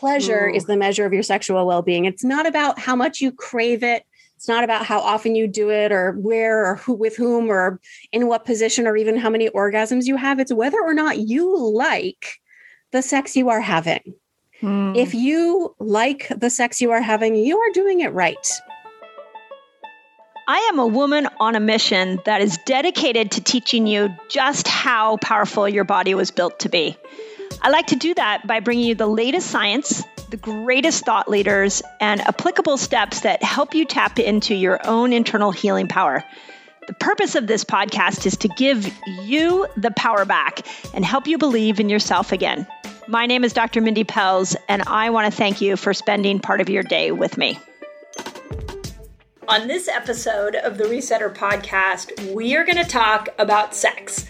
pleasure is the measure of your sexual well-being. It's not about how much you crave it. It's not about how often you do it or where or who, with whom or in what position or even how many orgasms you have. It's whether or not you like the sex you are having. Mm. If you like the sex you are having, you are doing it right. I am a woman on a mission that is dedicated to teaching you just how powerful your body was built to be. I like to do that by bringing you the latest science, the greatest thought leaders, and applicable steps that help you tap into your own internal healing power. The purpose of this podcast is to give you the power back and help you believe in yourself again. My name is Dr. Mindy Pelz, and I want to thank you for spending part of your day with me. On this episode of the Resetter Podcast, we are going to talk about sex.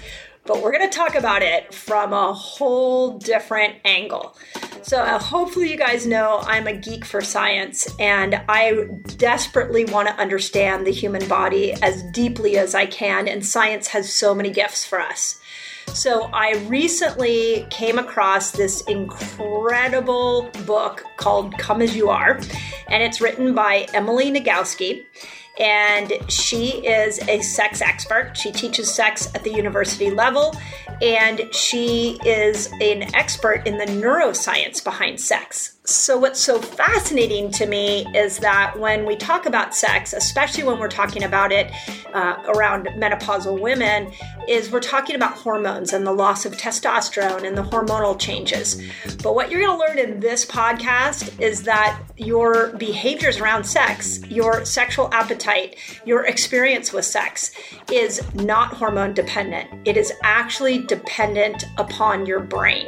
But we're going to talk about it from a whole different angle. So hopefully you guys know I'm a geek for science, and I desperately want to understand the human body as deeply as I can, and science has so many gifts for us. So I recently came across this incredible book called Come As You Are, and it's written by Emily Nagoski. And she is a sex expert. She teaches sex at the university level, and she is an expert in the neuroscience behind sex. So what's so fascinating to me is that when we talk about sex, especially when we're talking about it around menopausal women, is we're talking about hormones and the loss of testosterone and the hormonal changes. But what you're going to learn in this podcast is that your behaviors around sex, your sexual appetite, your experience with sex is not hormone dependent. It is actually dependent upon your brain.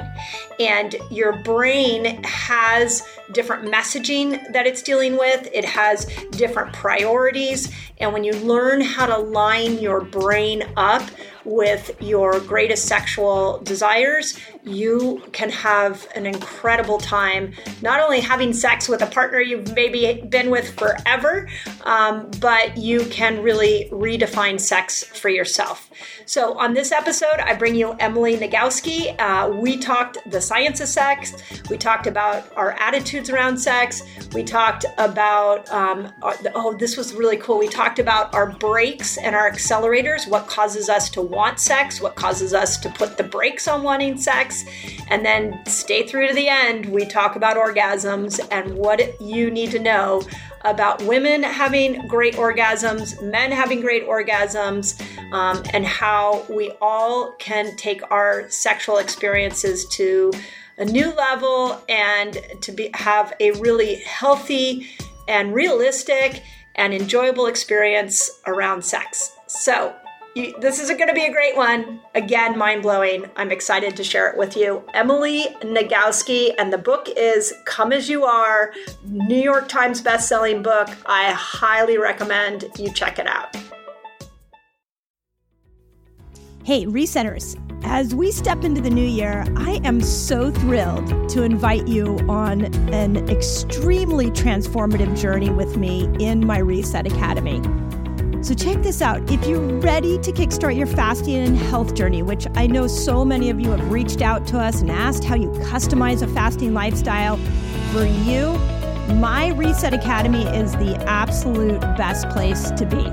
And your brain has different messaging that it's dealing with. It has different priorities. And when you learn how to line your brain up with your greatest sexual desires, you can have an incredible time, not only having sex with a partner you've maybe been with forever, but you can really redefine sex for yourself. So on this episode, I bring you Emily Nagoski. We talked the science of sex. We talked about our attitudes around sex. We talked about, this was really cool. We talked about our brakes and our accelerators, what causes us to want sex, what causes us to put the brakes on wanting sex, and then stay through to the end. We talk about orgasms and what you need to know about women having great orgasms, men having great orgasms, and how we all can take our sexual experiences to a new level and to have a really healthy and realistic and enjoyable experience around sex. So this is going to be a great one. Again, mind-blowing. I'm excited to share it with you. Emily Nagoski, and the book is Come As You Are, New York Times best-selling book. I highly recommend you check it out. Hey, Resetters. As we step into the new year, I am so thrilled to invite you on an extremely transformative journey with me in my Reset Academy. So check this out. If you're ready to kickstart your fasting and health journey, which I know so many of you have reached out to us and asked how you customize a fasting lifestyle for you, my Reset Academy is the absolute best place to be.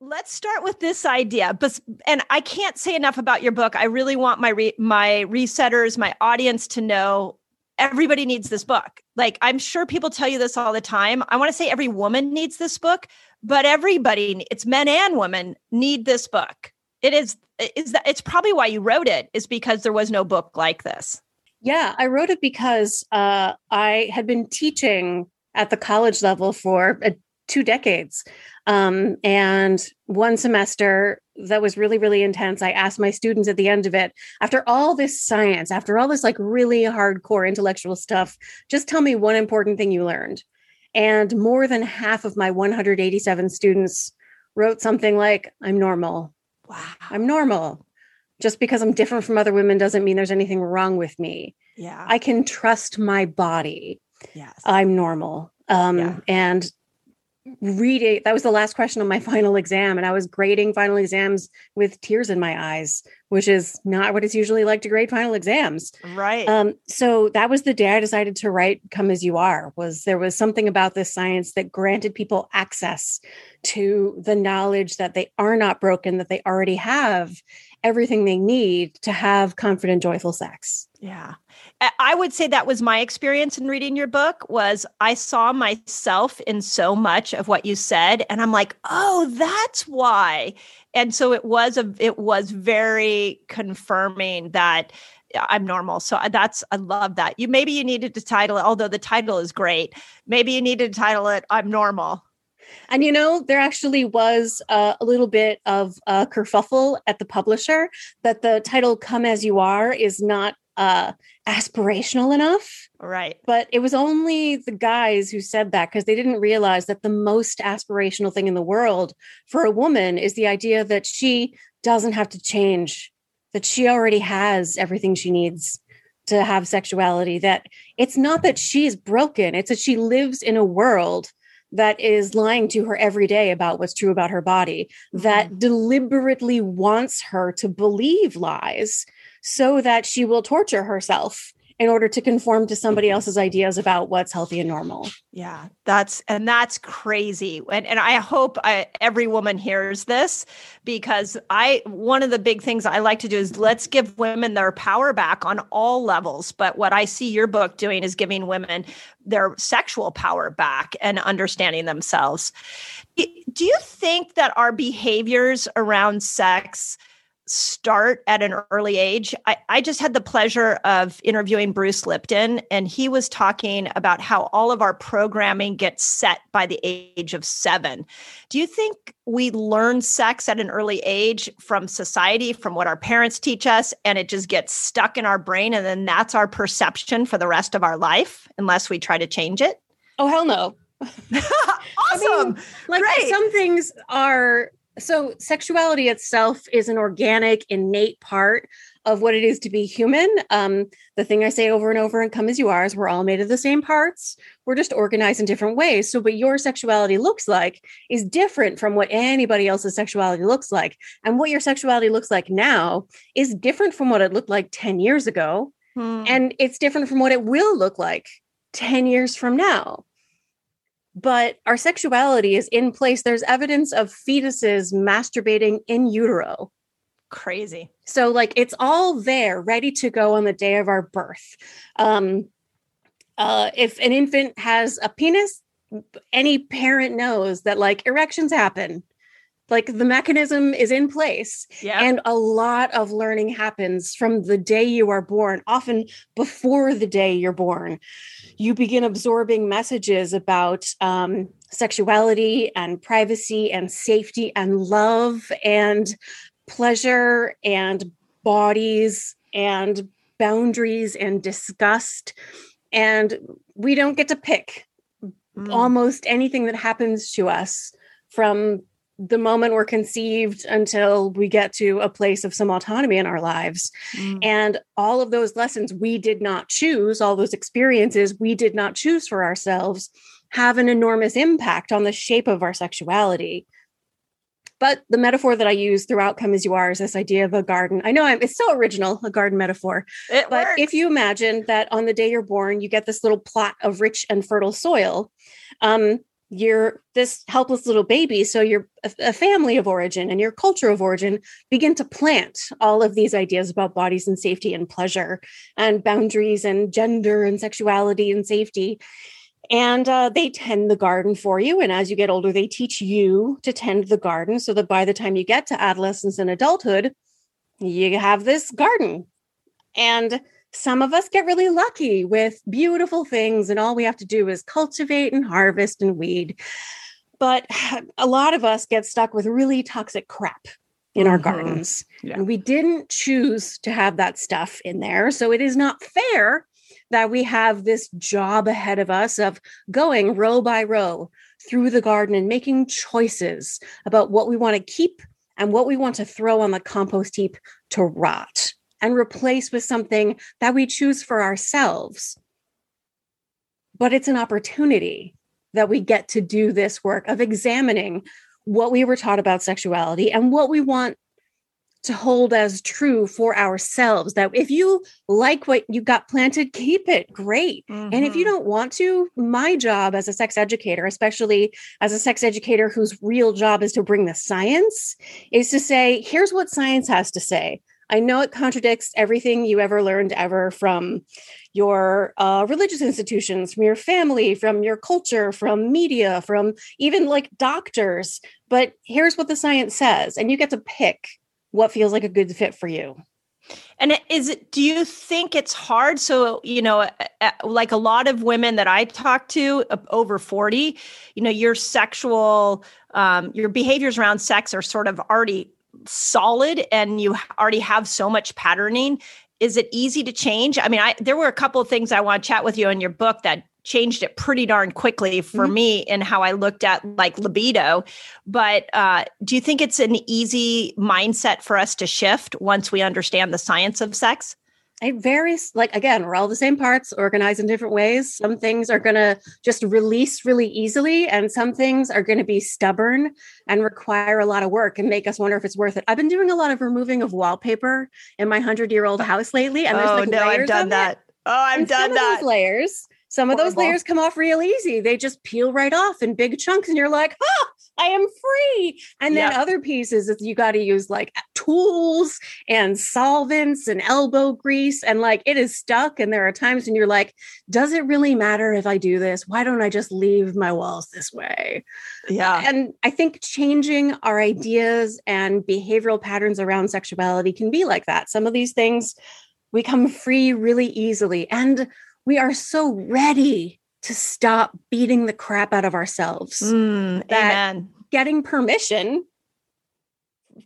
Let's start with this idea. And I can't say enough about your book. I really want my resetters, my audience to know everybody needs this book. Like, I'm sure people tell you this all the time. I want to say every woman needs this book, but everybody, it's men and women, need this book. It's probably why you wrote it, is because there was no book like this. Yeah, I wrote it because I had been teaching at the college level for 2 decades. And one semester that was really, really intense, I asked my students at the end of it, after all this science, after all this like really hardcore intellectual stuff, just tell me one important thing you learned. And more than half of my 187 students wrote something like, I'm normal. Wow. I'm normal. Just because I'm different from other women doesn't mean there's anything wrong with me. Yeah. I can trust my body. Yes. I'm normal. And reading, that was the last question on my final exam. And I was grading final exams with tears in my eyes, which is not what it's usually like to grade final exams. Right. So that was the day I decided to write Come As You Are. There was something about this science that granted people access to the knowledge that they are not broken, that they already have everything they need to have confident, joyful sex. Yeah. I would say that was my experience in reading your book. Was I saw myself in so much of what you said, and I'm like, oh, that's why. And so it was very confirming that I'm normal. So I love that. Maybe you needed to title it, although the title is great. Maybe you needed to title it, I'm normal. And, you know, there actually was a little bit of a kerfuffle at the publisher that the title Come As You Are is not aspirational enough. Right. But it was only the guys who said that, because they didn't realize that the most aspirational thing in the world for a woman is the idea that she doesn't have to change, that she already has everything she needs to have sexuality, that it's not that she's broken. It's that she lives in a world that is lying to her every day about what's true about her body, that deliberately wants her to believe lies so that she will torture herself in order to conform to somebody else's ideas about what's healthy and normal. Yeah, that's crazy. And I hope every woman hears this, because one of the big things I like to do is let's give women their power back on all levels. But what I see your book doing is giving women their sexual power back and understanding themselves. Do you think that our behaviors around sex start at an early age? I just had the pleasure of interviewing Bruce Lipton, and he was talking about how all of our programming gets set by the age of 7. Do you think we learn sex at an early age from society, from what our parents teach us, and it just gets stuck in our brain, and then that's our perception for the rest of our life, unless we try to change it? Oh, hell no. Awesome. I mean, like, great. Some things are... So sexuality itself is an organic, innate part of what it is to be human. The thing I say over and over in Come As You Are is we're all made of the same parts. We're just organized in different ways. So what your sexuality looks like is different from what anybody else's sexuality looks like. And what your sexuality looks like now is different from what it looked like 10 years ago. And it's different from what it will look like 10 years from now. But our sexuality is in place. There's evidence of fetuses masturbating in utero. Crazy. So like, it's all there, ready to go on the day of our birth. If an infant has a penis, any parent knows that like erections happen. Like the mechanism is in place. Yeah. And a lot of learning happens from the day you are born. Often before the day you're born, you begin absorbing messages about sexuality and privacy and safety and love and pleasure and bodies and boundaries and disgust. And we don't get to pick almost anything that happens to us from the moment we're conceived until we get to a place of some autonomy in our lives. And all of those lessons we did not choose, all those experiences we did not choose for ourselves, have an enormous impact on the shape of our sexuality. But the metaphor that I use throughout Come As You Are is this idea of a garden. I know it's so original, a garden metaphor. It works. If you imagine that on the day you're born, you get this little plot of rich and fertile soil, you're this helpless little baby. So you're a family of origin and your culture of origin begin to plant all of these ideas about bodies and safety and pleasure and boundaries and gender and sexuality and safety. And they tend the garden for you. And as you get older, they teach you to tend the garden so that by the time you get to adolescence and adulthood, you have this garden. And some of us get really lucky with beautiful things, and all we have to do is cultivate and harvest and weed. But a lot of us get stuck with really toxic crap in our gardens. Yeah. And we didn't choose to have that stuff in there. So it is not fair that we have this job ahead of us of going row by row through the garden and making choices about what we want to keep and what we want to throw on the compost heap to rot and replace with something that we choose for ourselves. But it's an opportunity that we get to do this work of examining what we were taught about sexuality and what we want to hold as true for ourselves, that if you like what you got planted, keep it. Great. And if you don't want to, my job as a sex educator, especially as a sex educator whose real job is to bring the science, is to say, here's what science has to say. I know it contradicts everything you ever learned ever from your religious institutions, from your family, from your culture, from media, from even like doctors, but here's what the science says. And you get to pick what feels like a good fit for you. And do you think it's hard? So, you know, like a lot of women that I talk to over 40, you know, your behaviors around sex are sort of already solid and you already have so much patterning. Is it easy to change? I mean, there were a couple of things I want to chat with you in your book that changed it pretty darn quickly for me in how I looked at like libido. But do you think it's an easy mindset for us to shift once we understand the science of sex? It varies. Like, again, we're all the same parts organized in different ways. Some things are going to just release really easily. And some things are going to be stubborn and require a lot of work and make us wonder if it's worth it. I've been doing a lot of removing of wallpaper in my 100-year-old house lately. And there's layers I've done that. Those layers. Some of those layers come off real easy. They just peel right off in big chunks and you're like, oh, I am free. And then other pieces, you got to use like tools and solvents and elbow grease. And like, it is stuck. And there are times when you're like, does it really matter if I do this? Why don't I just leave my walls this way? Yeah. And I think changing our ideas and behavioral patterns around sexuality can be like that. Some of these things, we come free really easily. And we are so ready to stop beating the crap out of ourselves. Amen. Getting permission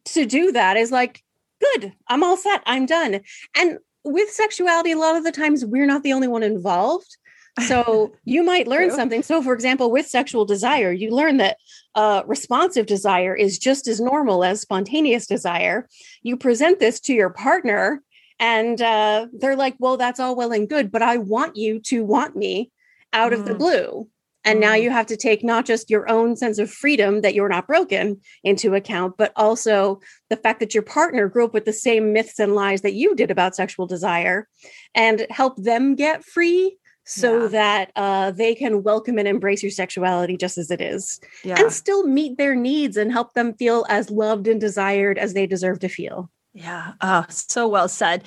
to do that is like, good, I'm all set, I'm done. And with sexuality, a lot of the times we're not the only one involved. So you might learn something. So for example, with sexual desire, you learn that responsive desire is just as normal as spontaneous desire. You present this to your partner and they're like, well, that's all well and good, but I want you to want me out of the blue. And now you have to take not just your own sense of freedom that you're not broken into account, but also the fact that your partner grew up with the same myths and lies that you did about sexual desire and help them get free so that they can welcome and embrace your sexuality just as it is and still meet their needs and help them feel as loved and desired as they deserve to feel. Yeah. Oh, so well said.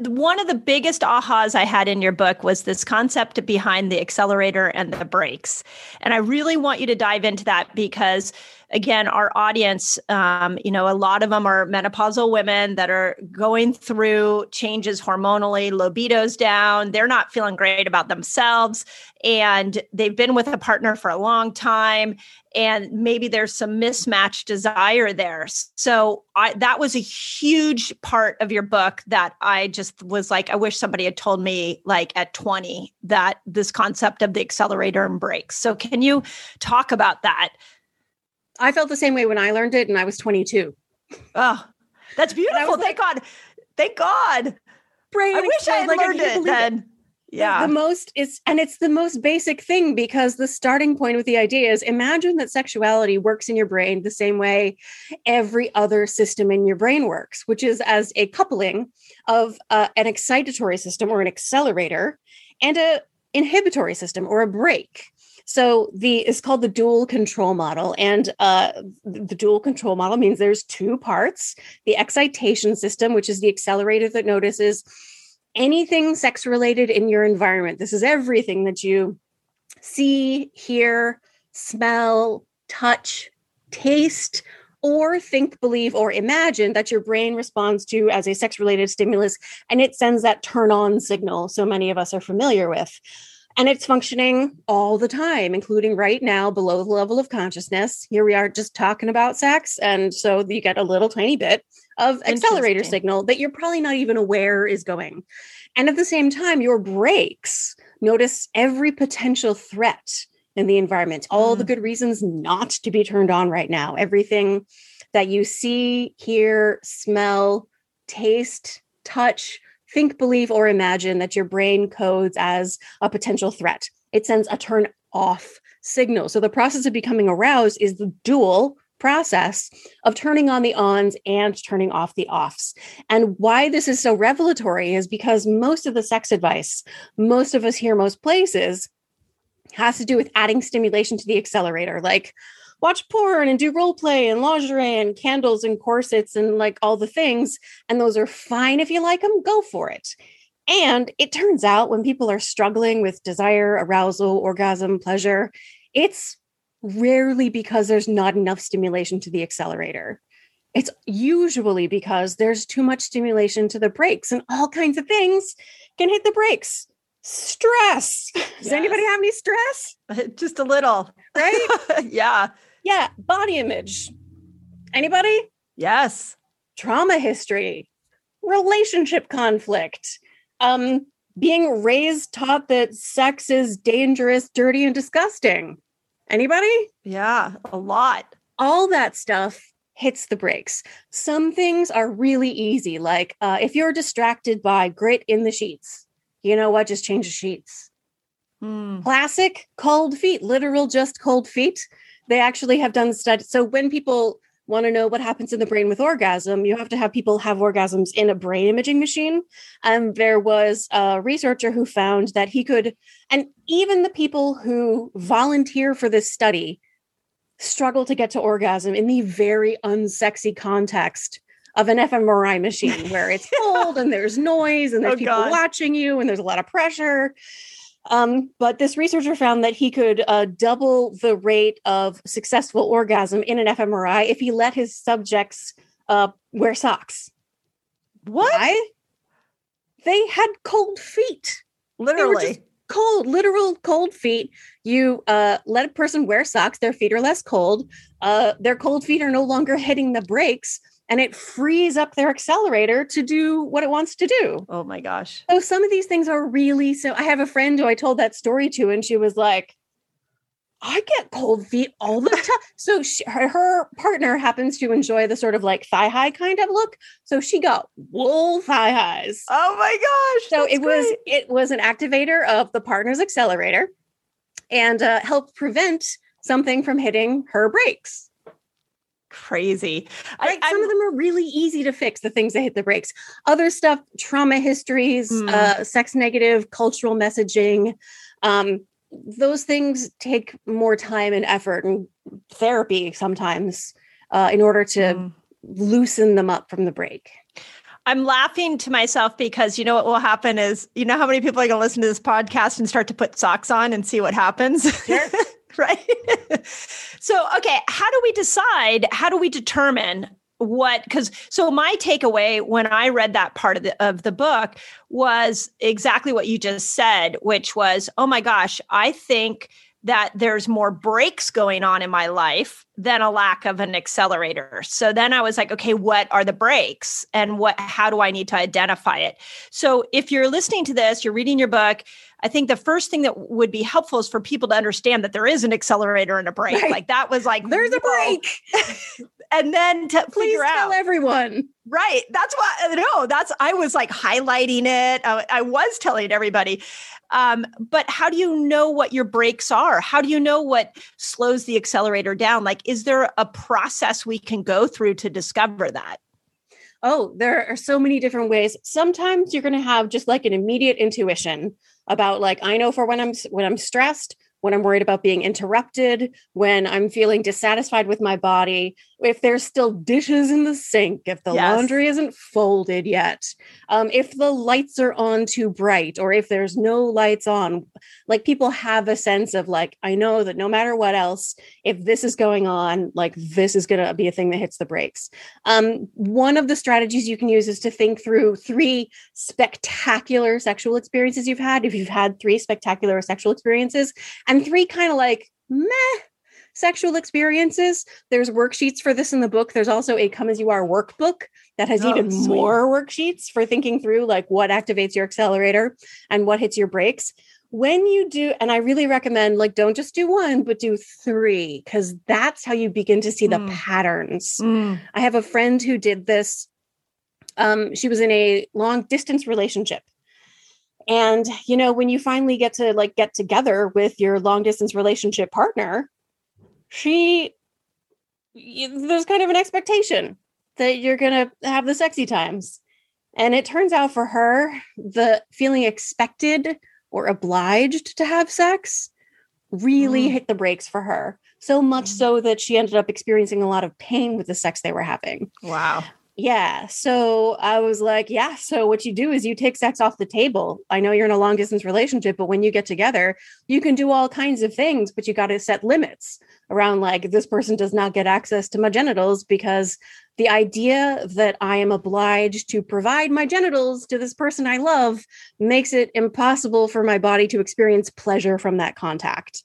One of the biggest ahas I had in your book was this concept behind the accelerator and the brakes. And I really want you to dive into that because, again, our audience, you know, a lot of them are menopausal women that are going through changes hormonally, libido's down. They're not feeling great about themselves. and they've been with a partner for a long time, and maybe there's some mismatched desire there. So that was a huge part of your book that I just was like, I wish somebody had told me like at 20 that this concept of the accelerator and brakes. So can you talk about that? I felt the same way when I learned it, and I was 22. Oh, that's beautiful. Thank God. Thank God. Brain, I wish I had learned it then. Yeah. It's the most basic thing, because the starting point with the idea is imagine that sexuality works in your brain the same way every other system in your brain works, which is as a coupling of an excitatory system or an accelerator and an inhibitory system or a brake. So it's called the dual control model. And the dual control model means there's two parts, the excitation system, which is the accelerator that notices anything sex related in your environment. This is everything that you see, hear, smell, touch, taste, or think, believe, or imagine that your brain responds to as a sex related stimulus. And it sends that turn on signal so many of us are familiar with. And it's functioning all the time, including right now below the level of consciousness. Here we are just talking about sex. And so you get a little tiny bit of accelerator signal that you're probably not even aware is going. And at the same time, your brakes notice every potential threat in the environment, all the good reasons not to be turned on right now. Everything that you see, hear, smell, taste, touch, think, believe, or imagine that your brain codes as a potential threat. It sends a turn off signal. So the process of becoming aroused is the dual process of turning on the ons and turning off the offs. And why this is so revelatory is because most of the sex advice most of us hear most places has to do with adding stimulation to the accelerator, like watch porn and do role play and lingerie and candles and corsets and like all the things. And those are fine. If you like them, go for it. And it turns out when people are struggling with desire, arousal, orgasm, pleasure, it's rarely because there's not enough stimulation to the accelerator. It's usually because there's too much stimulation to the brakes, and all kinds of things can hit the brakes. Stress. Yes. Does anybody have any stress? Just a little, right? Yeah. Yeah. Body image. Anybody? Yes. Trauma history, relationship conflict, being raised, taught that sex is dangerous, dirty, and disgusting. Anybody? Yeah, a lot. All that stuff hits the brakes. Some things are really easy. Like if you're distracted by grit in the sheets, you know what? Just change the sheets. Classic cold feet, literal just cold feet. They actually have done studies. So when people want to know what happens in the brain with orgasm, you have to have people have orgasms in a brain imaging machine. And there was a researcher who found that he could, and even the people who volunteer for this study struggle to get to orgasm in the very unsexy context of an fMRI machine where it's cold and there's noise and there's people watching you and there's a lot of pressure. But this researcher found that he could double the rate of successful orgasm in an fMRI if he let his subjects wear socks. What? Why? They had cold feet. Literally. Cold, literal cold feet. You let a person wear socks. Their feet are less cold. Their cold feet are no longer hitting the brakes. And it frees up their accelerator to do what it wants to do. Oh my gosh. So some of these things are really, so I have a friend who I told that story to, and she was like, I get cold feet all the time. So her partner happens to enjoy the sort of like thigh high kind of look. So she got wool thigh highs. Oh my gosh. So it was an activator of the partner's accelerator and helped prevent something from hitting her brakes. Crazy. Right? Some of them are really easy to fix, the things that hit the brakes. Other stuff, trauma histories, sex negative, cultural messaging. Those things take more time and effort and therapy sometimes in order to loosen them up from the brake. I'm laughing to myself because you know what will happen is, you know how many people are going to listen to this podcast and start to put socks on and see what happens? Sure. Right? So, okay. How do we determine So my takeaway when I read that part of the book was exactly what you just said, which was, oh my gosh, I think that there's more breaks going on in my life than a lack of an accelerator. So then I was like, okay, what are the breaks and how do I need to identify it? So if you're listening to this, you're reading your book, I think the first thing that would be helpful is for people to understand that there is an accelerator and a break. Right. Like that was like, there's a break. And then to please tell everyone. Right. That's why, no, I was like highlighting it. I was telling everybody. But how do you know what your breaks are? How do you know what slows the accelerator down? Like, is there a process we can go through to discover that? Oh, there are so many different ways. Sometimes you're going to have just like an immediate intuition about like, I know for when I'm stressed, when I'm worried about being interrupted, when I'm feeling dissatisfied with my body, if there's still dishes in the sink, if the laundry isn't folded yet, if the lights are on too bright, or if there's no lights on, like people have a sense of like, I know that no matter what else, if this is going on, like this is going to be a thing that hits the brakes. One of the strategies you can use is to think through three spectacular sexual experiences you've had. If you've had three spectacular sexual experiences and three kind of like, meh, sexual experiences. There's worksheets for this in the book. There's also a Come As You Are workbook that has more worksheets for thinking through like what activates your accelerator and what hits your brakes. When you do, and I really recommend like, don't just do one, but do three, because that's how you begin to see the patterns. I have a friend who did this. She was in a long distance relationship. And, you know, when you finally get to like get together with your long distance relationship partner, there's kind of an expectation that you're going to have the sexy times. And it turns out for her, the feeling expected or obliged to have sex really hit the brakes for her. So much so that she ended up experiencing a lot of pain with the sex they were having. Wow. Yeah. So I was like, yeah. So what you do is you take sex off the table. I know you're in a long distance relationship, but when you get together, you can do all kinds of things, but you got to set limits around like this person does not get access to my genitals, because the idea that I am obliged to provide my genitals to this person I love makes it impossible for my body to experience pleasure from that contact.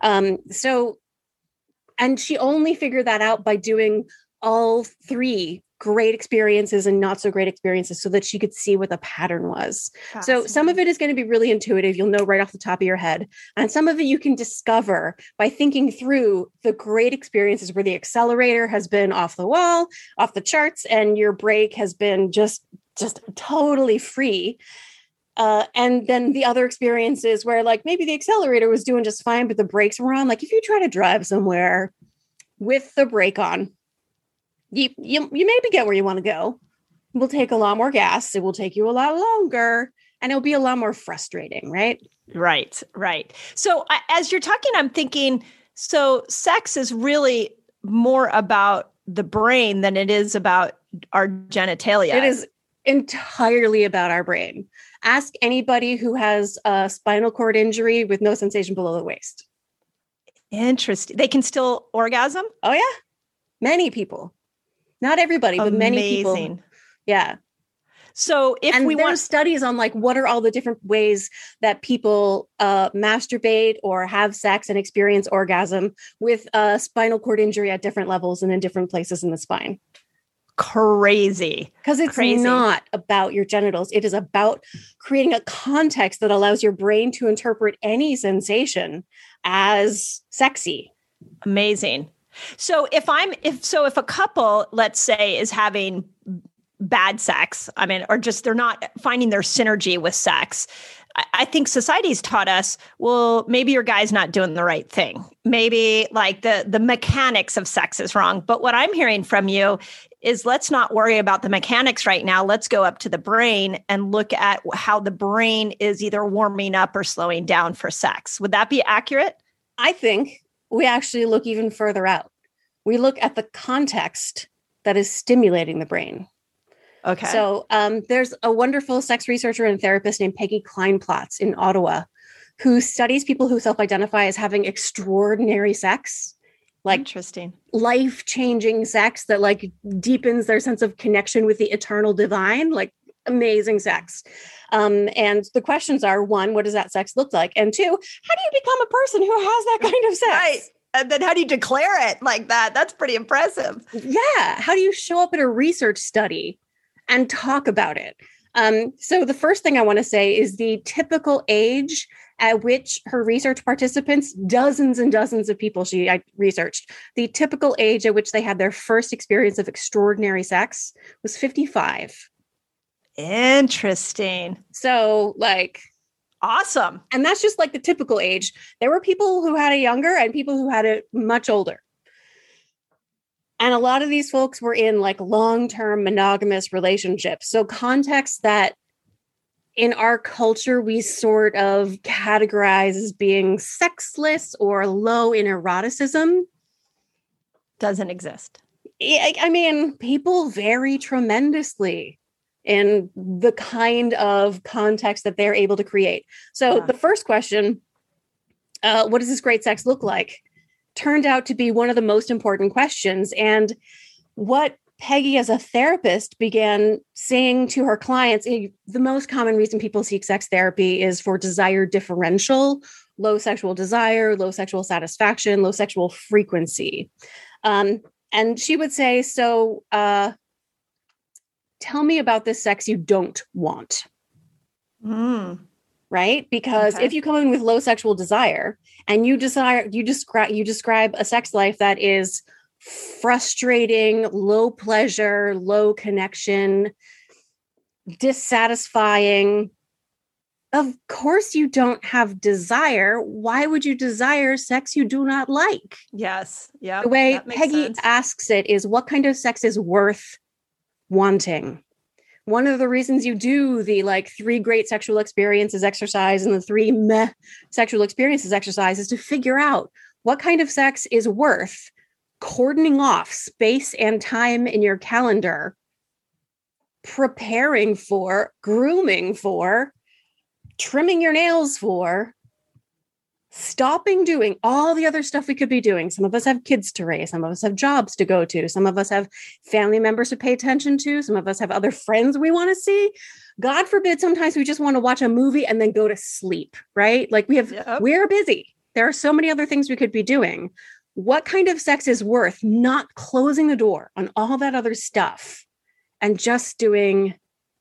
And she only figured that out by doing all three great experiences and not so great experiences so that she could see what the pattern was. So some of it is going to be really intuitive. You'll know right off the top of your head. And some of it you can discover by thinking through the great experiences where the accelerator has been off the wall, off the charts, and your break has been just totally free. And then the other experiences where like maybe the accelerator was doing just fine, but the brakes were on. Like if you try to drive somewhere with the brake on, you maybe get where you want to go. It will take a lot more gas. It will take you a lot longer, and it'll be a lot more frustrating, right? Right. So as you're talking, I'm thinking, so sex is really more about the brain than it is about our genitalia. It is entirely about our brain. Ask anybody who has a spinal cord injury with no sensation below the waist. Interesting. They can still orgasm? Oh, yeah. Many people. Not everybody, but many people. Yeah. So if we want studies on like, what are all the different ways that people masturbate or have sex and experience orgasm with spinal cord injury at different levels and in different places in the spine. Crazy. Because it's not about your genitals. It is about creating a context that allows your brain to interpret any sensation as sexy. Amazing. So if a couple, let's say, is having bad sex, I mean, or just they're not finding their synergy with sex, I think society's taught us, well, maybe your guy's not doing the right thing. Maybe like the mechanics of sex is wrong. But what I'm hearing from you is let's not worry about the mechanics right now. Let's go up to the brain and look at how the brain is either warming up or slowing down for sex. Would that be accurate? I think we actually look even further out. We look at the context that is stimulating the brain. Okay. So there's a wonderful sex researcher and therapist named Peggy Kleinplatz in Ottawa, who studies people who self-identify as having extraordinary sex like interesting, life-changing sex that like deepens their sense of connection with the eternal divine, like amazing sex. And the questions are, one, what does that sex look like? And two, how do you become a person who has that kind of sex? Right. And then how do you declare it like that? That's pretty impressive. Yeah. How do you show up at a research study and talk about it? So the first thing I want to say is the typical age at which her research participants, dozens and dozens of people I researched, the typical age at which they had their first experience of extraordinary sex was 55. Interesting. So like... awesome. And that's just like the typical age. There were people who had it younger and people who had it much older. And a lot of these folks were in like long-term monogamous relationships. So contexts that in our culture, we sort of categorize as being sexless or low in eroticism. Doesn't exist. I mean, people vary tremendously in the kind of context that they're able to create. So the first question, what does this great sex look like? Turned out to be one of the most important questions. And what Peggy as a therapist began saying to her clients, the most common reason people seek sex therapy is for desire differential, low sexual desire, low sexual satisfaction, low sexual frequency. And she would say, so, tell me about this sex you don't want. Right? Because if you come in with low sexual desire and you describe a sex life that is frustrating, low pleasure, low connection, dissatisfying, of course you don't have desire. Why would you desire sex you do not like? Yes. Yeah. The way Peggy asks it is, what kind of sex is worth wanting? One of the reasons you do the like 3 great sexual experiences exercise and the 3 meh sexual experiences exercise is to figure out what kind of sex is worth cordoning off space and time in your calendar, preparing for, grooming for, trimming your nails for, stopping doing all the other stuff we could be doing. Some of us have kids to raise. Some of us have jobs to go to. Some of us have family members to pay attention to. Some of us have other friends we want to see. God forbid, sometimes we just want to watch a movie and then go to sleep, right? Like we're busy. There are so many other things we could be doing. What kind of sex is worth not closing the door on all that other stuff and just doing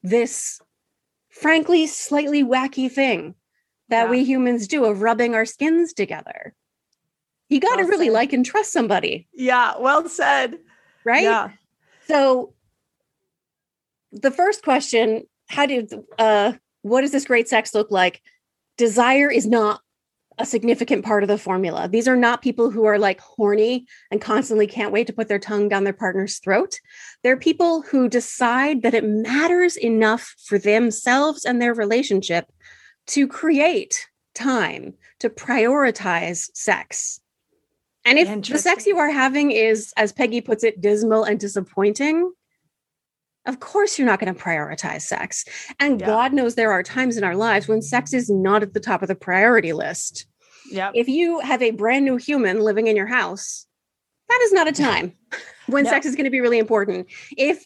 this, frankly, slightly wacky thing that we humans do of rubbing our skins together? You got to really like and trust somebody. Yeah, well said. Right? Yeah. So the first question, what does this great sex look like? Desire is not a significant part of the formula. These are not people who are like horny and constantly can't wait to put their tongue down their partner's throat. They're people who decide that it matters enough for themselves and their relationship to create time to prioritize sex. And if the sex you are having is, as Peggy puts it, dismal and disappointing, of course you're not going to prioritize sex. And God knows there are times in our lives when sex is not at the top of the priority list. Yep. If you have a brand new human living in your house, that is not a time when sex is going to be really important. If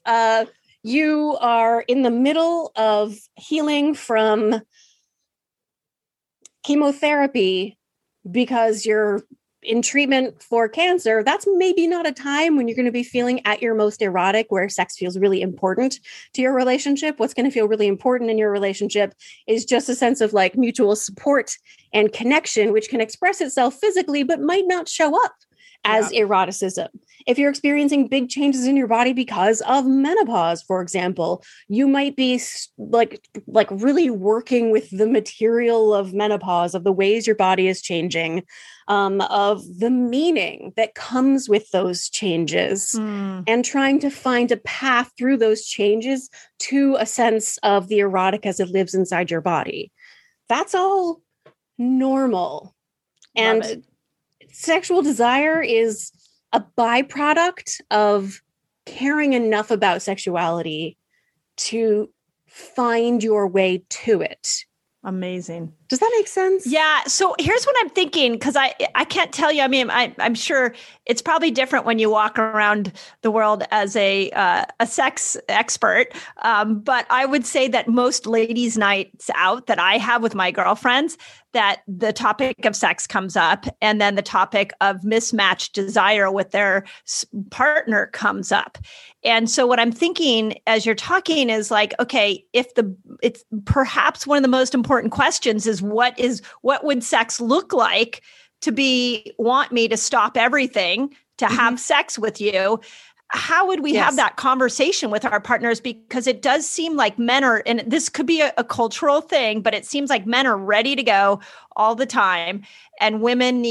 you are in the middle of healing from chemotherapy because you're in treatment for cancer, that's maybe not a time when you're going to be feeling at your most erotic, where sex feels really important to your relationship. What's going to feel really important in your relationship is just a sense of like mutual support and connection, which can express itself physically, but might not show up as eroticism. If you're experiencing big changes in your body because of menopause, for example, you might be like really working with the material of menopause, of the ways your body is changing, of the meaning that comes with those changes, and trying to find a path through those changes to a sense of the erotic as it lives inside your body. That's all normal. And sexual desire is a byproduct of caring enough about sexuality to find your way to it. Amazing. Does that make sense? Yeah. So here's what I'm thinking, because I can't tell you. I mean, I'm sure it's probably different when you walk around the world as a sex expert. But I would say that most ladies' nights out that I have with my girlfriends, that the topic of sex comes up, and then the topic of mismatched desire with their partner comes up. And so what I'm thinking as you're talking is like, okay, it's perhaps one of the most important questions is what would sex look like to want me to stop everything to have sex with you? How would we have that conversation with our partners? Because it does seem like men are, and this could be a cultural thing, but it seems like men are ready to go all the time, and women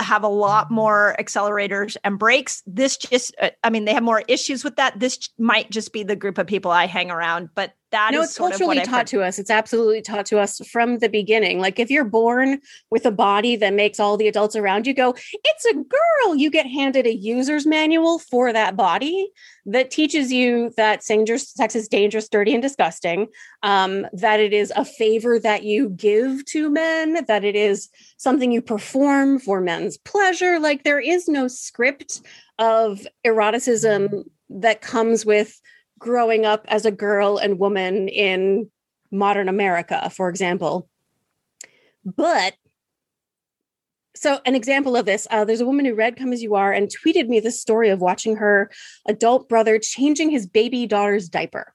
have a lot more accelerators and brakes. This just, I mean, they have more issues with that. This might just be the group of people I hang around, but it's sort of what I've taught to us. It's absolutely taught to us from the beginning. Like if you're born with a body that makes all the adults around you go, it's a girl, you get handed a user's manual for that body that teaches you that sex is dangerous, dirty, and disgusting, that it is a favor that you give to men, that it is something you perform for men's pleasure. Like there is no script of eroticism that comes with growing up as a girl and woman in modern America, for example. But so an example of this, there's a woman who read Come As You Are and tweeted me this story of watching her adult brother changing his baby daughter's diaper.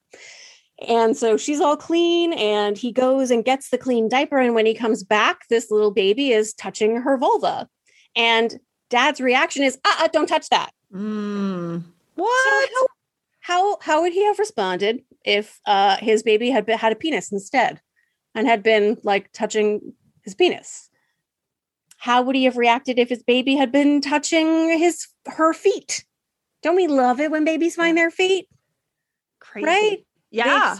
And so she's all clean and he goes and gets the clean diaper. And when he comes back, this little baby is touching her vulva. And dad's reaction is, don't touch that. What? So How would he have responded if his baby had a penis instead and had been like touching his penis? How would he have reacted if his baby had been touching her feet? Don't we love it when babies find their feet? Crazy. Right? Yeah.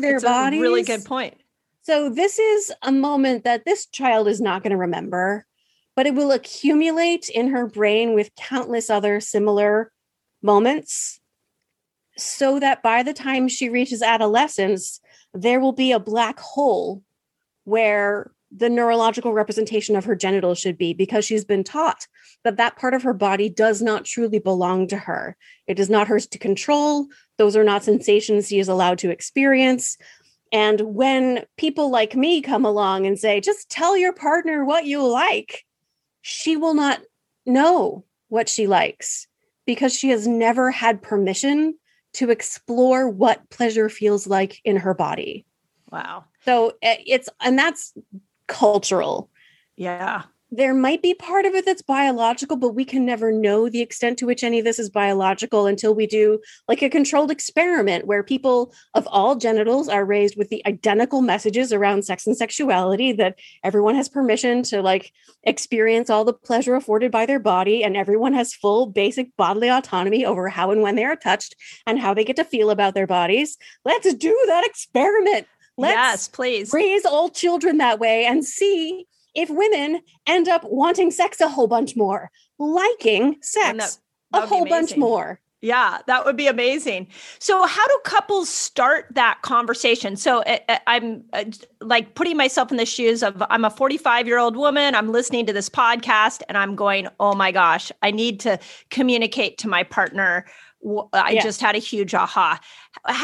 Their bodies. A really good point. So this is a moment that this child is not going to remember, but it will accumulate in her brain with countless other similar moments, so that by the time she reaches adolescence, there will be a black hole where the neurological representation of her genitals should be, because she's been taught that part of her body does not truly belong to her. It is not hers to control. Those are not sensations she is allowed to experience. And when people like me come along and say, just tell your partner what you like, she will not know what she likes because she has never had permission to explore what pleasure feels like in her body. Wow. So that's cultural. Yeah. There might be part of it that's biological, but we can never know the extent to which any of this is biological until we do like a controlled experiment where people of all genitals are raised with the identical messages around sex and sexuality, that everyone has permission to like experience all the pleasure afforded by their body, and everyone has full basic bodily autonomy over how and when they are touched and how they get to feel about their bodies. Let's do that experiment. Yes, please. Raise all children that way and see if women end up wanting sex a whole bunch more, liking sex a whole bunch more. Yeah, that would be amazing. So how do couples start that conversation? So I'm like putting myself in the shoes of, I'm a 45-year-old woman. I'm listening to this podcast and I'm going, oh my gosh, I need to communicate to my partner. I just had a huge aha.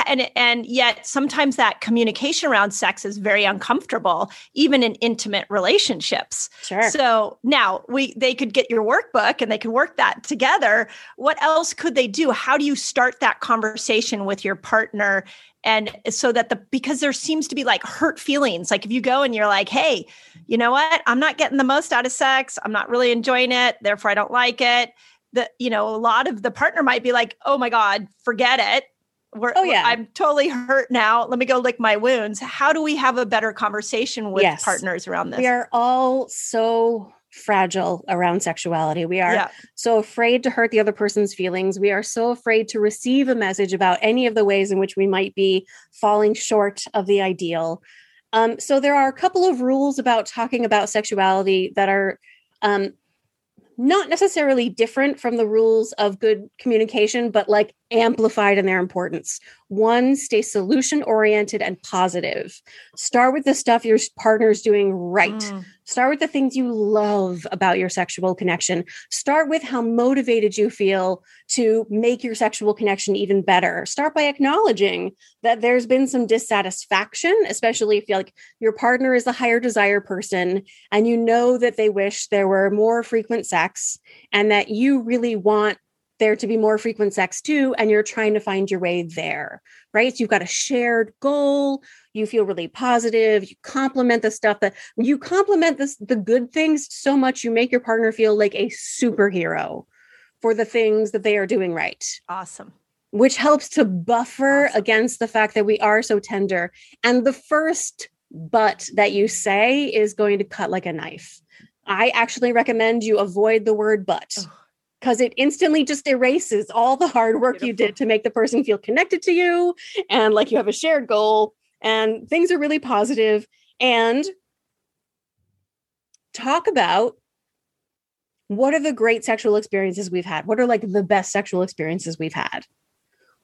And yet sometimes that communication around sex is very uncomfortable, even in intimate relationships. Sure. So now they could get your workbook and they could work that together. What else could they do? How do you start that conversation with your partner? And so that because there seems to be like hurt feelings, like if you go and you're like, hey, you know what? I'm not getting the most out of sex. I'm not really enjoying it. Therefore, I don't like it. A lot of the partner might be like, oh my God, forget it. I'm totally hurt now. Let me go lick my wounds. How do we have a better conversation with partners around this? We are all so fragile around sexuality. We are so afraid to hurt the other person's feelings. We are so afraid to receive a message about any of the ways in which we might be falling short of the ideal. So there are a couple of rules about talking about sexuality that are not necessarily different from the rules of good communication, but like amplified in their importance. One, stay solution-oriented and positive. Start with the stuff your partner's doing right. Start with the things you love about your sexual connection. Start with how motivated you feel to make your sexual connection even better. Start by acknowledging that there's been some dissatisfaction, especially if you like your partner is the higher desire person and you know that they wish there were more frequent sex and that you really want there to be more frequent sex too, and you're trying to find your way there, right? So you've got a shared goal. You feel really positive. You compliment the stuff that you compliment this, the good things so much you make your partner feel like a superhero for the things that they are doing right. Awesome. Which helps to buffer against the fact that we are so tender. And the first but that you say is going to cut like a knife. I actually recommend you avoid the word but. Because it instantly just erases all the hard work you did to make the person feel connected to you and like you have a shared goal and things are really positive. And talk about what are the great sexual experiences we've had? What are like the best sexual experiences we've had?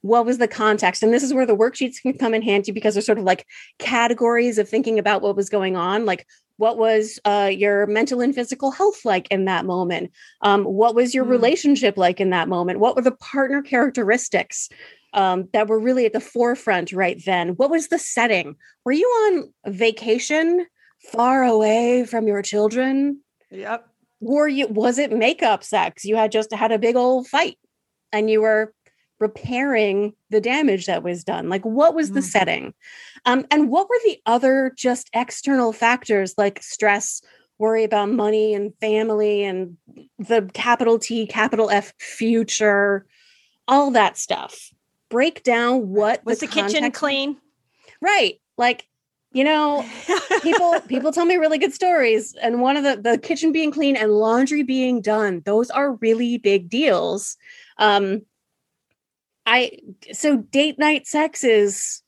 What was the context? And this is where the worksheets can come in handy because they're sort of like categories of thinking about what was going on. Like, what was your mental and physical health like in that moment? What was your relationship like in that moment? What were the partner characteristics that were really at the forefront right then? What was the setting? Were you on vacation far away from your children? Yep. Was it makeup sex? You had just had a big old fight and you were repairing the damage that was done. Like, what was the setting? And what were the other just external factors like stress, worry about money and family and the capital T, capital F future, all that stuff. Break down what was the kitchen clean? Right. Like, you know, people tell me really good stories. And one of the kitchen being clean and laundry being done, those are really big deals. So date night sex is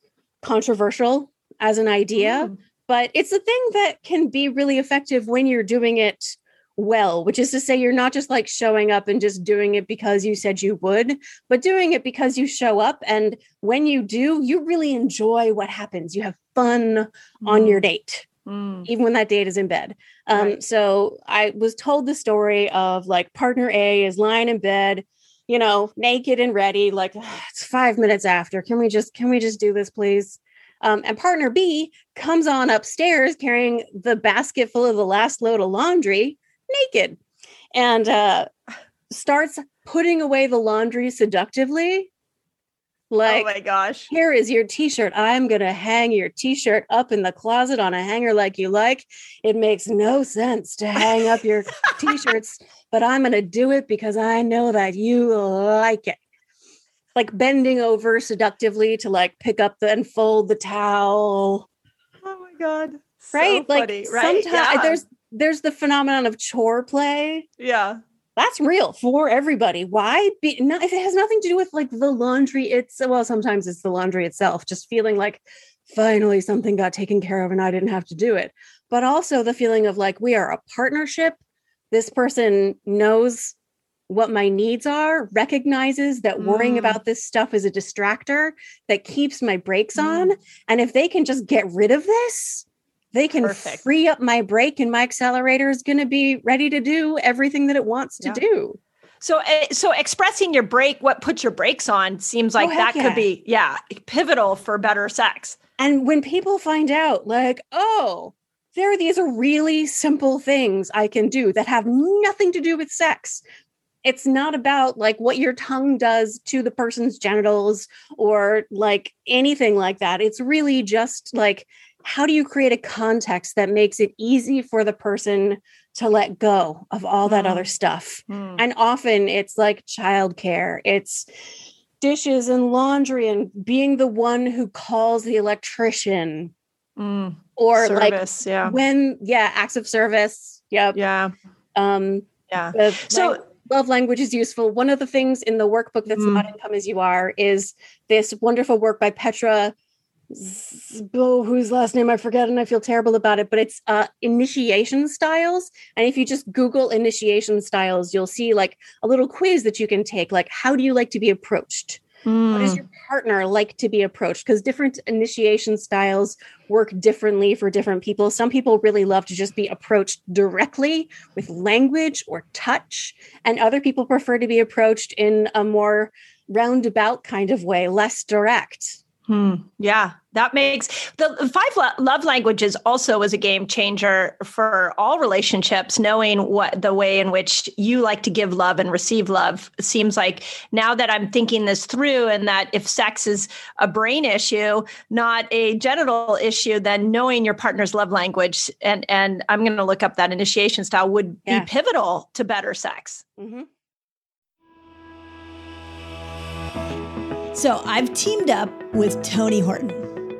controversial as an idea, but it's a thing that can be really effective when you're doing it well, which is to say you're not just like showing up and just doing it because you said you would, but doing it because you show up. And when you do, you really enjoy what happens. You have fun on your date, even when that date is in bed. Right. So I was told the story of like partner A is lying in bed, you know, naked and ready, like it's 5 minutes after. Can we just do this, please? And partner B comes on upstairs carrying the basket full of the last load of laundry, naked, and starts putting away the laundry seductively. Like, oh my gosh, here is your t-shirt. I'm going to hang your t-shirt up in the closet on a hanger like you like. It makes no sense to hang up your t-shirts, but I'm going to do it because I know that you like it. Like bending over seductively to like pick up and fold the towel. Oh my God. So right? Funny, like right? Sometimes there's the phenomenon of chore play. Yeah. That's real for everybody. Why? If it has nothing to do with like the laundry. Sometimes it's the laundry itself, just feeling like finally something got taken care of and I didn't have to do it. But also the feeling of like, we are a partnership. This person knows what my needs are, recognizes that worrying about this stuff is a distractor that keeps my brakes on. And if they can just get rid of this, they can free up my brake and my accelerator is going to be ready to do everything that it wants to do. So expressing your brake, what puts your brakes on seems like that could be, pivotal for better sex. And when people find out like, oh, these are really simple things I can do that have nothing to do with sex. It's not about like what your tongue does to the person's genitals or like anything like that. It's really just like, how do you create a context that makes it easy for the person to let go of all that other stuff? And often it's like childcare, it's dishes and laundry and being the one who calls the electrician or service, like acts of service. Yep. Yeah. So love language is useful. One of the things in the workbook that's not in Come As You Are is this wonderful work by Petra Bo, whose last name I forget and I feel terrible about it, but it's initiation styles. And if you just Google initiation styles, you'll see like a little quiz that you can take, like how do you like to be approached? How does your partner like to be approached? Because different initiation styles work differently for different people. Some people really love to just be approached directly with language or touch, and other people prefer to be approached in a more roundabout kind of way, less direct. Yeah, that makes the 5 love languages also is a game changer for all relationships. Knowing what the way in which you like to give love and receive love, it seems like now that I'm thinking this through, and that if sex is a brain issue, not a genital issue, then knowing your partner's love language and I'm going to look up that initiation style would be pivotal to better sex. Mm-hmm. So I've teamed up with Tony Horton. Do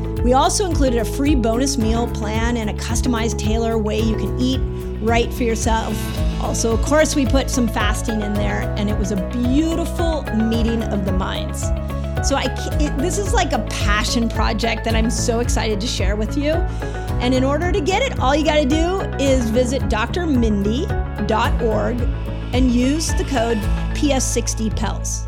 We also included a free bonus meal plan and a customized tailor way you can eat right for yourself. Also, of course, we put some fasting in there, and it was a beautiful meeting of the minds. So this is like a passion project that I'm so excited to share with you. And in order to get it, all you got to do is visit drmindy.org and use the code PS60PELZ.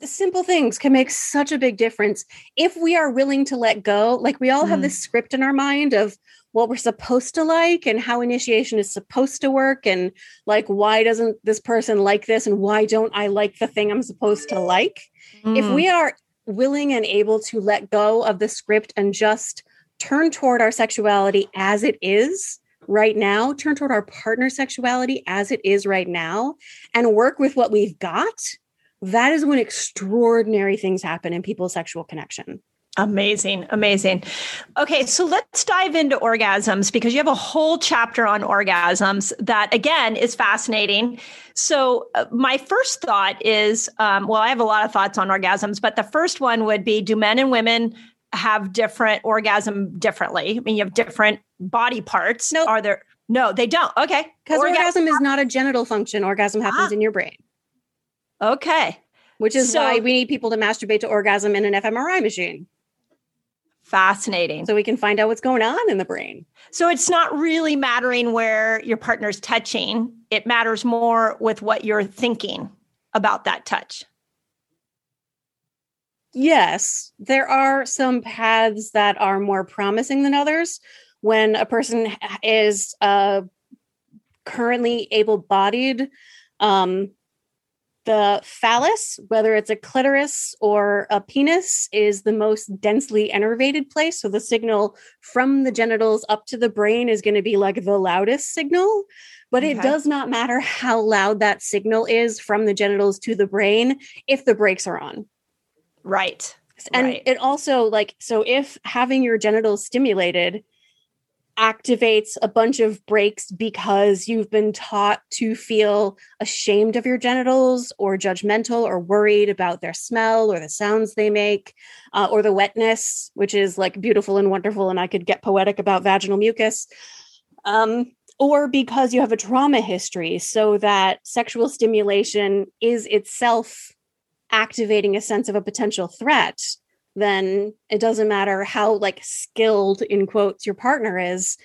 The simple things can make such a big difference if we are willing to let go. Like, we all have this script in our mind of what we're supposed to like and how initiation is supposed to work. And like, why doesn't this person like this? And why don't I like the thing I'm supposed to like? If we are willing and able to let go of the script and just turn toward our sexuality as it is right now, turn toward our partner's sexuality as it is right now, and work with what we've got, that is when extraordinary things happen in people's sexual connection. Amazing. Amazing. Okay. So let's dive into orgasms, because you have a whole chapter on orgasms that, again, is fascinating. So my first thought is, well, I have a lot of thoughts on orgasms, but the first one would be, do men and women have different orgasm differently? I mean, you have different body parts. No, are there? No, they don't. Okay. Because orgasm is not a genital function. Orgasm happens in your brain. Okay. Which is why we need people to masturbate to orgasm in an fMRI machine. Fascinating. So we can find out what's going on in the brain. So it's not really mattering where your partner's touching. It matters more with what you're thinking about that touch. Yes. There are some paths that are more promising than others. When a person is currently able-bodied, the phallus, whether it's a clitoris or a penis, is the most densely innervated place. So the signal from the genitals up to the brain is going to be like the loudest signal, but it does not matter how loud that signal is from the genitals to the brain if the brakes are on. Right. And it also, like, so if having your genitals stimulated activates a bunch of breaks because you've been taught to feel ashamed of your genitals or judgmental or worried about their smell or the sounds they make, or the wetness, which is like beautiful and wonderful. And I could get poetic about vaginal mucus, or because you have a trauma history, so that sexual stimulation is itself activating a sense of a potential threat. Then it doesn't matter how, like, skilled, in quotes, your partner is.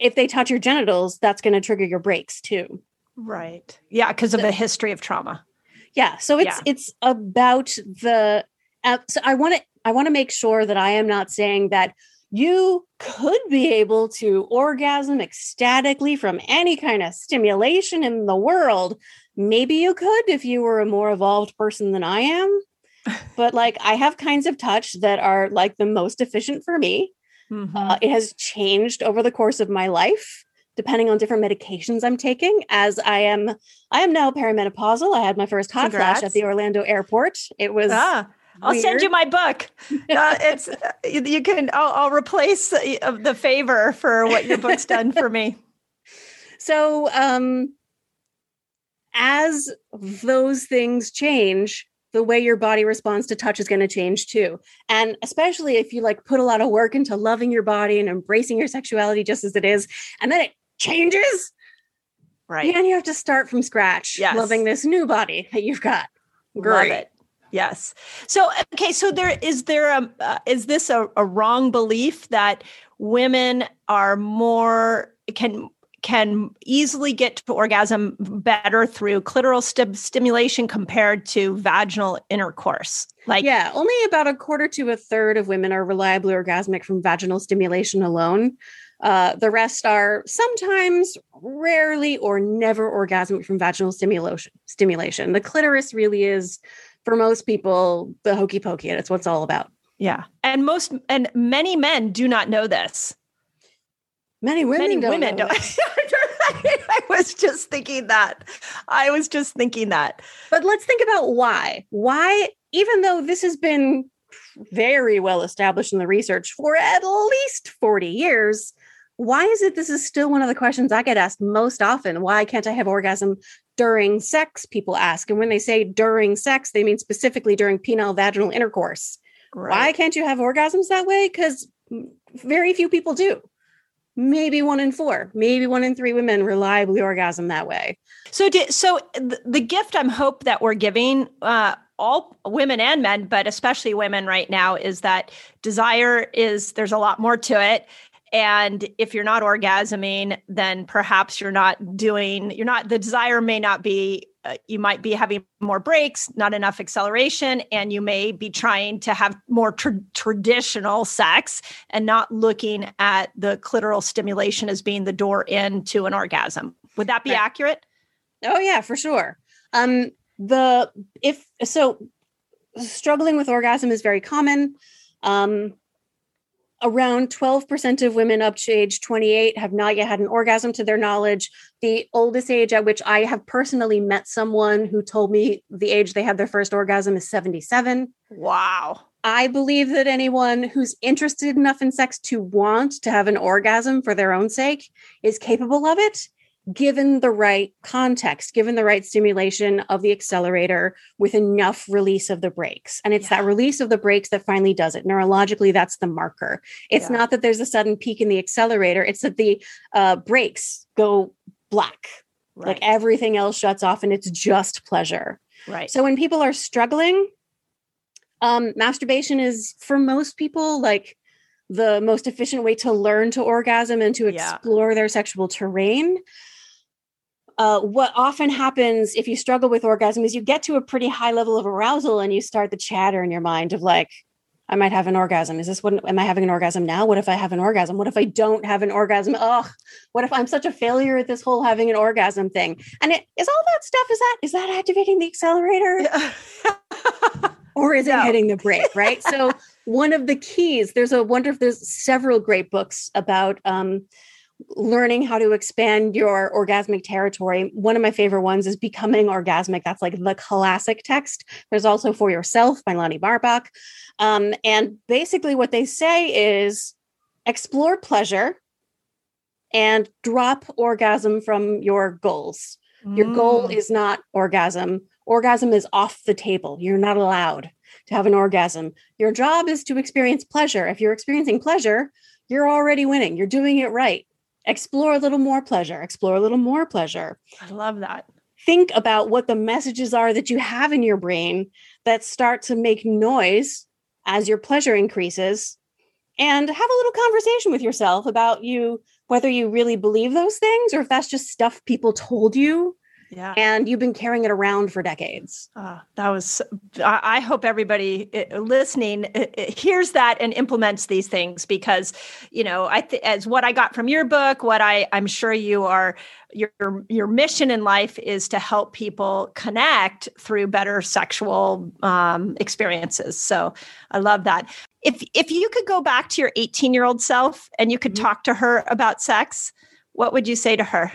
If they touch your genitals, that's going to trigger your breaks too. Right. Yeah. Because of the history of trauma. Yeah. So it's about the, so I want to make sure that I am not saying that you could be able to orgasm ecstatically from any kind of stimulation in the world. Maybe you could, if you were a more evolved person than I am, but like I have kinds of touch that are like the most efficient for me. Mm-hmm. It has changed over the course of my life, depending on different medications I'm taking, as I am now perimenopausal. I had my first hot flash at the Orlando airport. It was, I'll weird. Send you my book. It's you can. I'll replace the favor for what your book's done for me. So, as those things change, the way your body responds to touch is going to change too. And especially if you like put a lot of work into loving your body and embracing your sexuality just as it is, and then it changes, right? And you have to start from scratch, loving this new body that you've got. Great. Love it. Yes. So, okay. So is this a wrong belief that women are more, can easily get to orgasm better through clitoral stimulation compared to vaginal intercourse? Only about 25% to 33% of women are reliably orgasmic from vaginal stimulation alone. The rest are sometimes, rarely, or never orgasmic from vaginal stimulation. The clitoris really is, for most people, the hokey pokey, and it's what's all about. Yeah. And many men do not know this. Many women don't. I was just thinking that. But let's think about why. Why, even though this has been very well established in the research for at least 40 years, why is it this is still one of the questions I get asked most often? Why can't I have orgasm during sex, people ask. And when they say during sex, they mean specifically during penile vaginal intercourse. Right. Why can't you have orgasms that way? Because very few people do. Maybe 1 in 4, maybe 1 in 3 women reliably orgasm that way. So the gift I'm hope that we're giving all women and men, but especially women right now, is that desire is, there's a lot more to it. And if you're not orgasming, then perhaps the desire may not be, you might be having more breaks, not enough acceleration, and you may be trying to have more traditional sex and not looking at the clitoral stimulation as being the door into an orgasm. Would that be accurate? Oh yeah, for sure. Struggling with orgasm is very common. Around 12% of women up to age 28 have not yet had an orgasm to their knowledge. The oldest age at which I have personally met someone who told me the age they had their first orgasm is 77. Wow. I believe that anyone who's interested enough in sex to want to have an orgasm for their own sake is capable of it, given the right context, given the right stimulation of the accelerator with enough release of the brakes. And it's that release of the brakes that finally does it. Neurologically, that's the marker. It's not that there's a sudden peak in the accelerator. It's that the brakes go black. Right. Like everything else shuts off and it's just pleasure. Right. So when people are struggling, masturbation is, for most people, like the most efficient way to learn to orgasm and to explore their sexual terrain. What often happens if you struggle with orgasm is you get to a pretty high level of arousal and you start the chatter in your mind of like, I might have an orgasm. Am I having an orgasm now? What if I have an orgasm? What if I don't have an orgasm? Ugh, what if I'm such a failure at this whole having an orgasm thing? And is all that stuff, is that activating the accelerator? Yeah. Or is it hitting the brake, right? So one of the keys, there's several great books about learning how to expand your orgasmic territory. One of my favorite ones is Becoming Orgasmic. That's like the classic text. There's also For Yourself by Lonnie Barbach. And basically what they say is explore pleasure and drop orgasm from your goals. Your goal is not orgasm. Orgasm is off the table. You're not allowed to have an orgasm. Your job is to experience pleasure. If you're experiencing pleasure, you're already winning. You're doing it right. Explore a little more pleasure. Explore a little more pleasure. I love that. Think about what the messages are that you have in your brain that start to make noise as your pleasure increases, and have a little conversation with yourself about whether you really believe those things or if that's just stuff people told you Yeah. And you've been carrying it around for decades. I hope everybody listening hears that and implements these things, because, you know, as what I got from your book, what I'm sure you are, your mission in life is to help people connect through better sexual experiences. So I love that. If you could go back to your 18-year-old self and you could talk to her about sex, what would you say to her?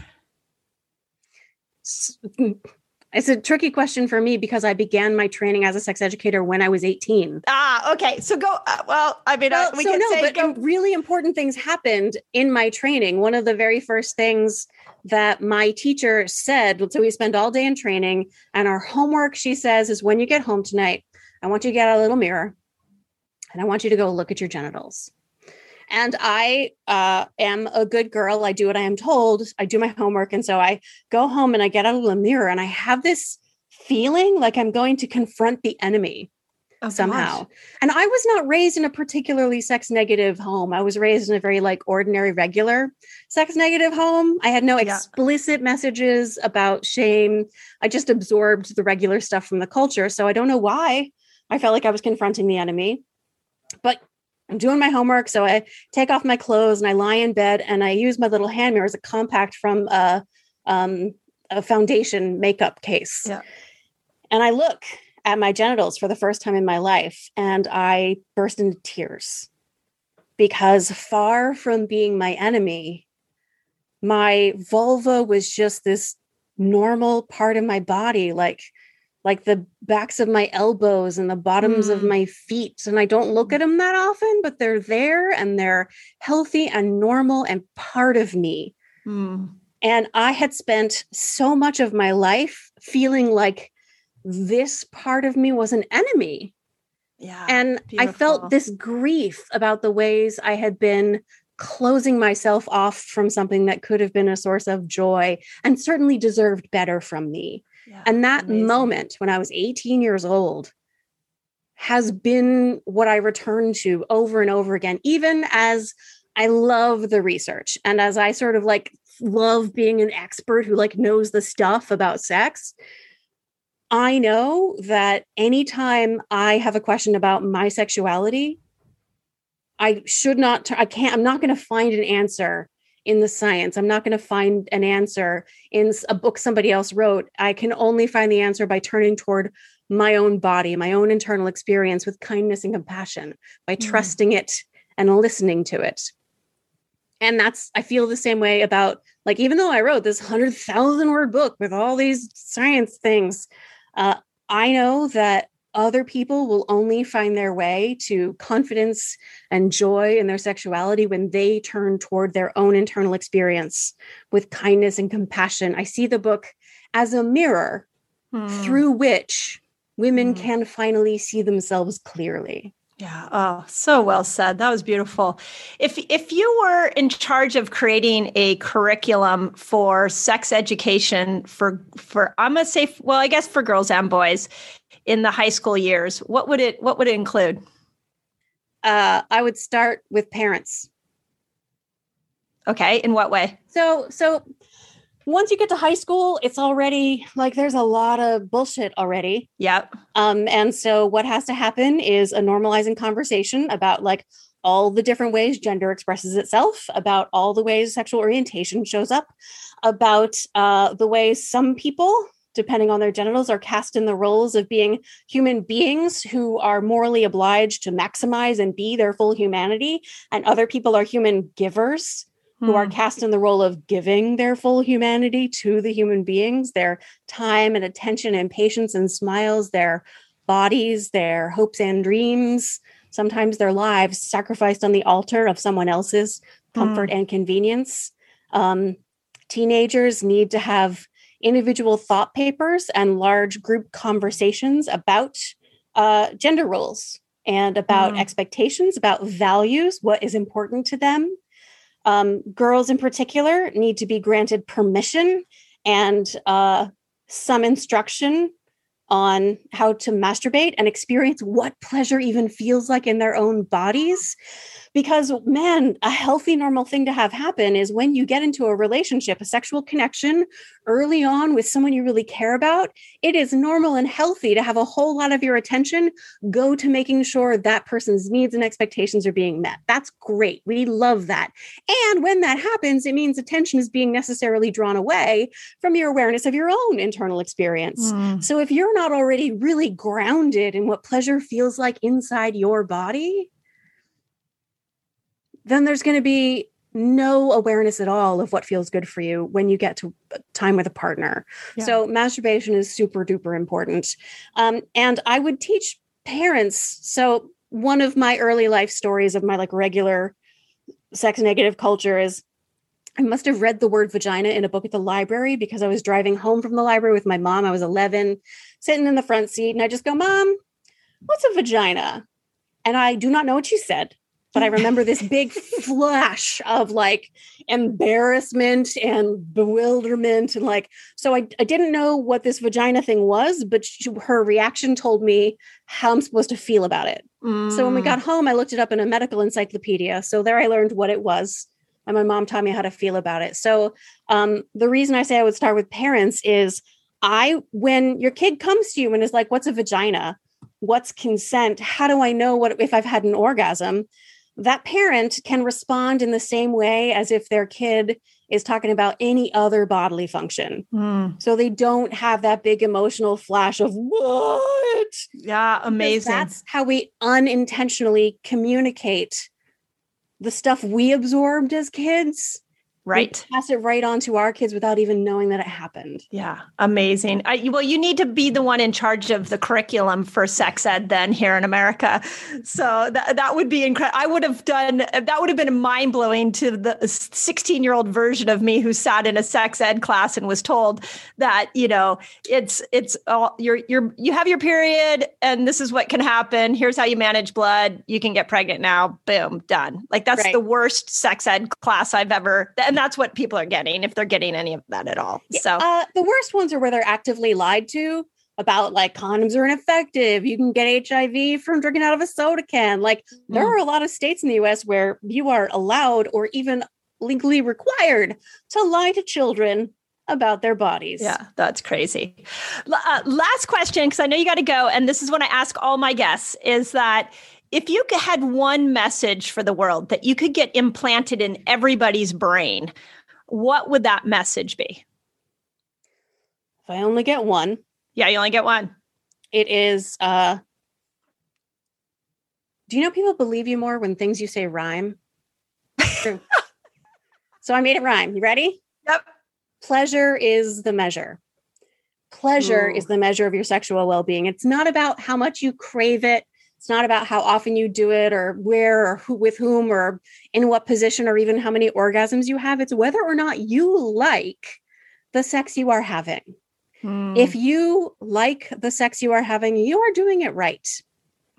It's a tricky question for me because I began my training as a sex educator when I was 18. Ah, okay. So go, well, I mean, well, really important things happened in my training. One of the very first things that my teacher said, so we spend all day in training, and our homework, she says, is when you get home tonight, I want you to get out a little mirror and I want you to go look at your genitals. And I am a good girl. I do what I am told. I do my homework. And so I go home and I get out of the mirror and I have this feeling like I'm going to confront the enemy somehow. Gosh. And I was not raised in a particularly sex negative home. I was raised in a very ordinary, regular sex negative home. I had no explicit messages about shame. I just absorbed the regular stuff from the culture. So I don't know why I felt like I was confronting the enemy, but I'm doing my homework. So I take off my clothes and I lie in bed and I use my little hand mirror as a compact from a foundation makeup case. Yeah. And I look at my genitals for the first time in my life and I burst into tears because far from being my enemy, my vulva was just this normal part of my body. Like the backs of my elbows and the bottoms of my feet. And I don't look at them that often, but they're there and they're healthy and normal and part of me. And I had spent so much of my life feeling like this part of me was an enemy. Yeah, and beautiful. I felt this grief about the ways I had been closing myself off from something that could have been a source of joy and certainly deserved better from me. Yeah, and that moment when I was 18 years old has been what I return to over and over again, even as I love the research and as I sort of love being an expert who knows the stuff about sex. I know that anytime I have a question about my sexuality, I'm not going to find an answer in the science. I'm not going to find an answer in a book somebody else wrote. I can only find the answer by turning toward my own body, my own internal experience with kindness and compassion, by trusting it and listening to it. And I feel the same way about, even though I wrote this 100,000-word book with all these science things, I know that other people will only find their way to confidence and joy in their sexuality when they turn toward their own internal experience with kindness and compassion. I see the book as a mirror through which women can finally see themselves clearly. Yeah. Oh, so well said. That was beautiful. If you were in charge of creating a curriculum for sex education for I'm going to say, well, I guess for girls and boys in the high school years, what would it include? I would start with parents. Okay. In what way? So once you get to high school, it's already there's a lot of bullshit already. Yep. And so what has to happen is a normalizing conversation about all the different ways gender expresses itself, about all the ways sexual orientation shows up, about the ways some people, depending on their genitals, are cast in the roles of being human beings who are morally obliged to maximize and be their full humanity. And other people are human givers who are cast in the role of giving their full humanity to the human beings, their time and attention and patience and smiles, their bodies, their hopes and dreams, sometimes their lives sacrificed on the altar of someone else's comfort and convenience. Teenagers need to have individual thought papers and large group conversations about gender roles and about expectations, about values, what is important to them. Girls in particular need to be granted permission and some instruction on how to masturbate and experience what pleasure even feels like in their own bodies. Because, man, a healthy, normal thing to have happen is when you get into a relationship, a sexual connection early on with someone you really care about, it is normal and healthy to have a whole lot of your attention go to making sure that person's needs and expectations are being met. That's great. We love that. And when that happens, it means attention is being necessarily drawn away from your awareness of your own internal experience. So if you're not already really grounded in what pleasure feels like inside your body, then there's going to be no awareness at all of what feels good for you when you get to time with a partner. Yeah. So masturbation is super duper important. And I would teach parents. So one of my early life stories of my regular sex negative culture is I must have read the word vagina in a book at the library because I was driving home from the library with my mom. I was 11, sitting in the front seat, and I just go, "Mom, what's a vagina?" And I do not know what she said. But I remember this big flash of embarrassment and bewilderment. And so I didn't know what this vagina thing was, but her reaction told me how I'm supposed to feel about it. So when we got home, I looked it up in a medical encyclopedia. So there I learned what it was. And my mom taught me how to feel about it. So the reason I say I would start with parents is when your kid comes to you and is like, "What's a vagina? What's consent? How do I know if I've had an orgasm?" That parent can respond in the same way as if their kid is talking about any other bodily function. So they don't have that big emotional flash of what? Yeah, amazing. That's how we unintentionally communicate the stuff we absorbed as kids. Right. We pass it right on to our kids without even knowing that it happened. Yeah. Amazing. Well, you need to be the one in charge of the curriculum for sex ed then here in America. So that would be incredible. That would have been mind-blowing to the 16-year-old version of me who sat in a sex ed class and was told that, it's all you have your period and this is what can happen. Here's how you manage blood. You can get pregnant now. Boom, done. That's right. The worst sex ed class I've ever, and that's what people are getting if they're getting any of that at all. So the worst ones are where they're actively lied to about condoms are ineffective. You can get HIV from drinking out of a soda can. There are a lot of states in the US where you are allowed or even legally required to lie to children about their bodies. Yeah, that's crazy. Last question, because I know you got to go. And this is what I ask all my guests is that if you had one message for the world that you could get implanted in everybody's brain, what would that message be? If I only get one. Yeah, you only get one. It is, do you know people believe you more when things you say rhyme? True. So I made it rhyme. You ready? Yep. Pleasure is the measure. Pleasure is the measure of your sexual well-being. It's not about how much you crave it. It's not about how often you do it or where or who, with whom or in what position or even how many orgasms you have. It's whether or not you like the sex you are having. If you like the sex you are having, you are doing it right.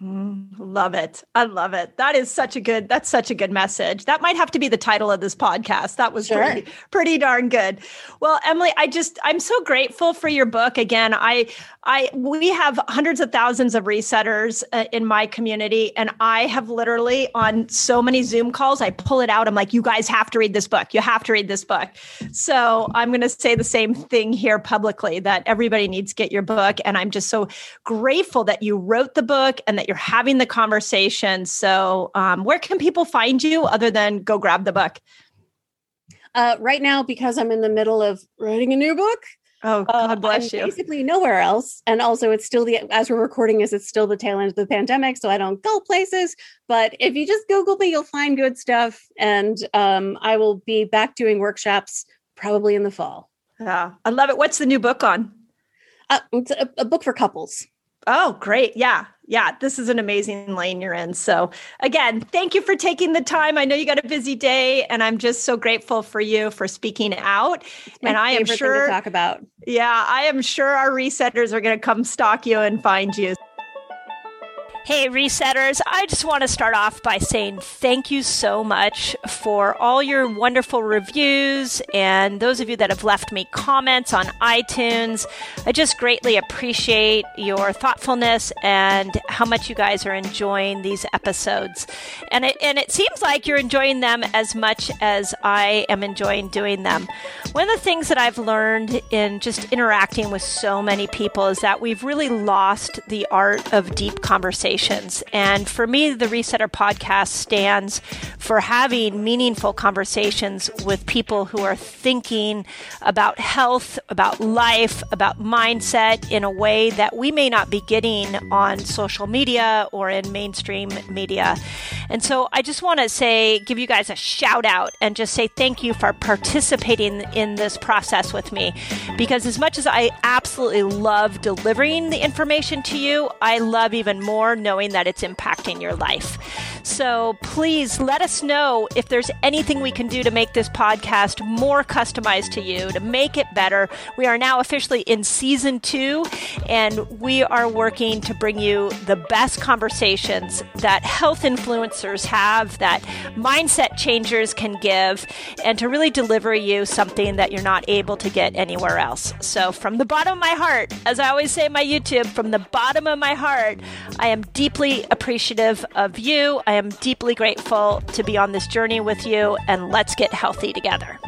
Love it. I love it. That's such a good message. That might have to be the title of this podcast. That was sure. pretty darn good. Well, Emily, I'm so grateful for your book. Again, we have hundreds of thousands of resetters in my community. And I have literally on so many Zoom calls, I pull it out. I'm like, you guys have to read this book. You have to read this book. So I'm going to say the same thing here publicly that everybody needs to get your book. And I'm just so grateful that you wrote the book and that you're having the conversation. So where can people find you other than go grab the book? Right now, because I'm in the middle of writing a new book. Oh, God bless you. Basically nowhere else. And also it's still as we're recording this, it's still the tail end of the pandemic. So I don't go places, but if you just Google me, you'll find good stuff. And I will be back doing workshops probably in the fall. Yeah, I love it. What's the new book on? It's a book for couples. Oh, great. Yeah. Yeah. This is an amazing lane you're in. So again, thank you for taking the time. I know you got a busy day and I'm just so grateful for you for speaking out. And I am sure to talk about. Yeah, I am sure our resetters are going to come stalk you and find you. Hey, Resetters, I just want to start off by saying thank you so much for all your wonderful reviews and those of you that have left me comments on iTunes. I just greatly appreciate your thoughtfulness and how much you guys are enjoying these episodes. And it seems like you're enjoying them as much as I am enjoying doing them. One of the things that I've learned in just interacting with so many people is that we've really lost the art of deep conversation. And for me, the Resetter Podcast stands for having meaningful conversations with people who are thinking about health, about life, about mindset in a way that we may not be getting on social media or in mainstream media. And so I just want to say, give you guys a shout out and just say thank you for participating in this process with me. Because as much as I absolutely love delivering the information to you, I love even more knowing that it's impacting your life. So please let us know if there's anything we can do to make this podcast more customized to you, to make it better. We are now officially in season 2, and we are working to bring you the best conversations that health influencers have, that mindset changers can give, and to really deliver you something that you're not able to get anywhere else. So from the bottom of my heart, as I always say in my YouTube, from the bottom of my heart, I am deeply appreciative of you. I am deeply grateful to be on this journey with you, and let's get healthy together.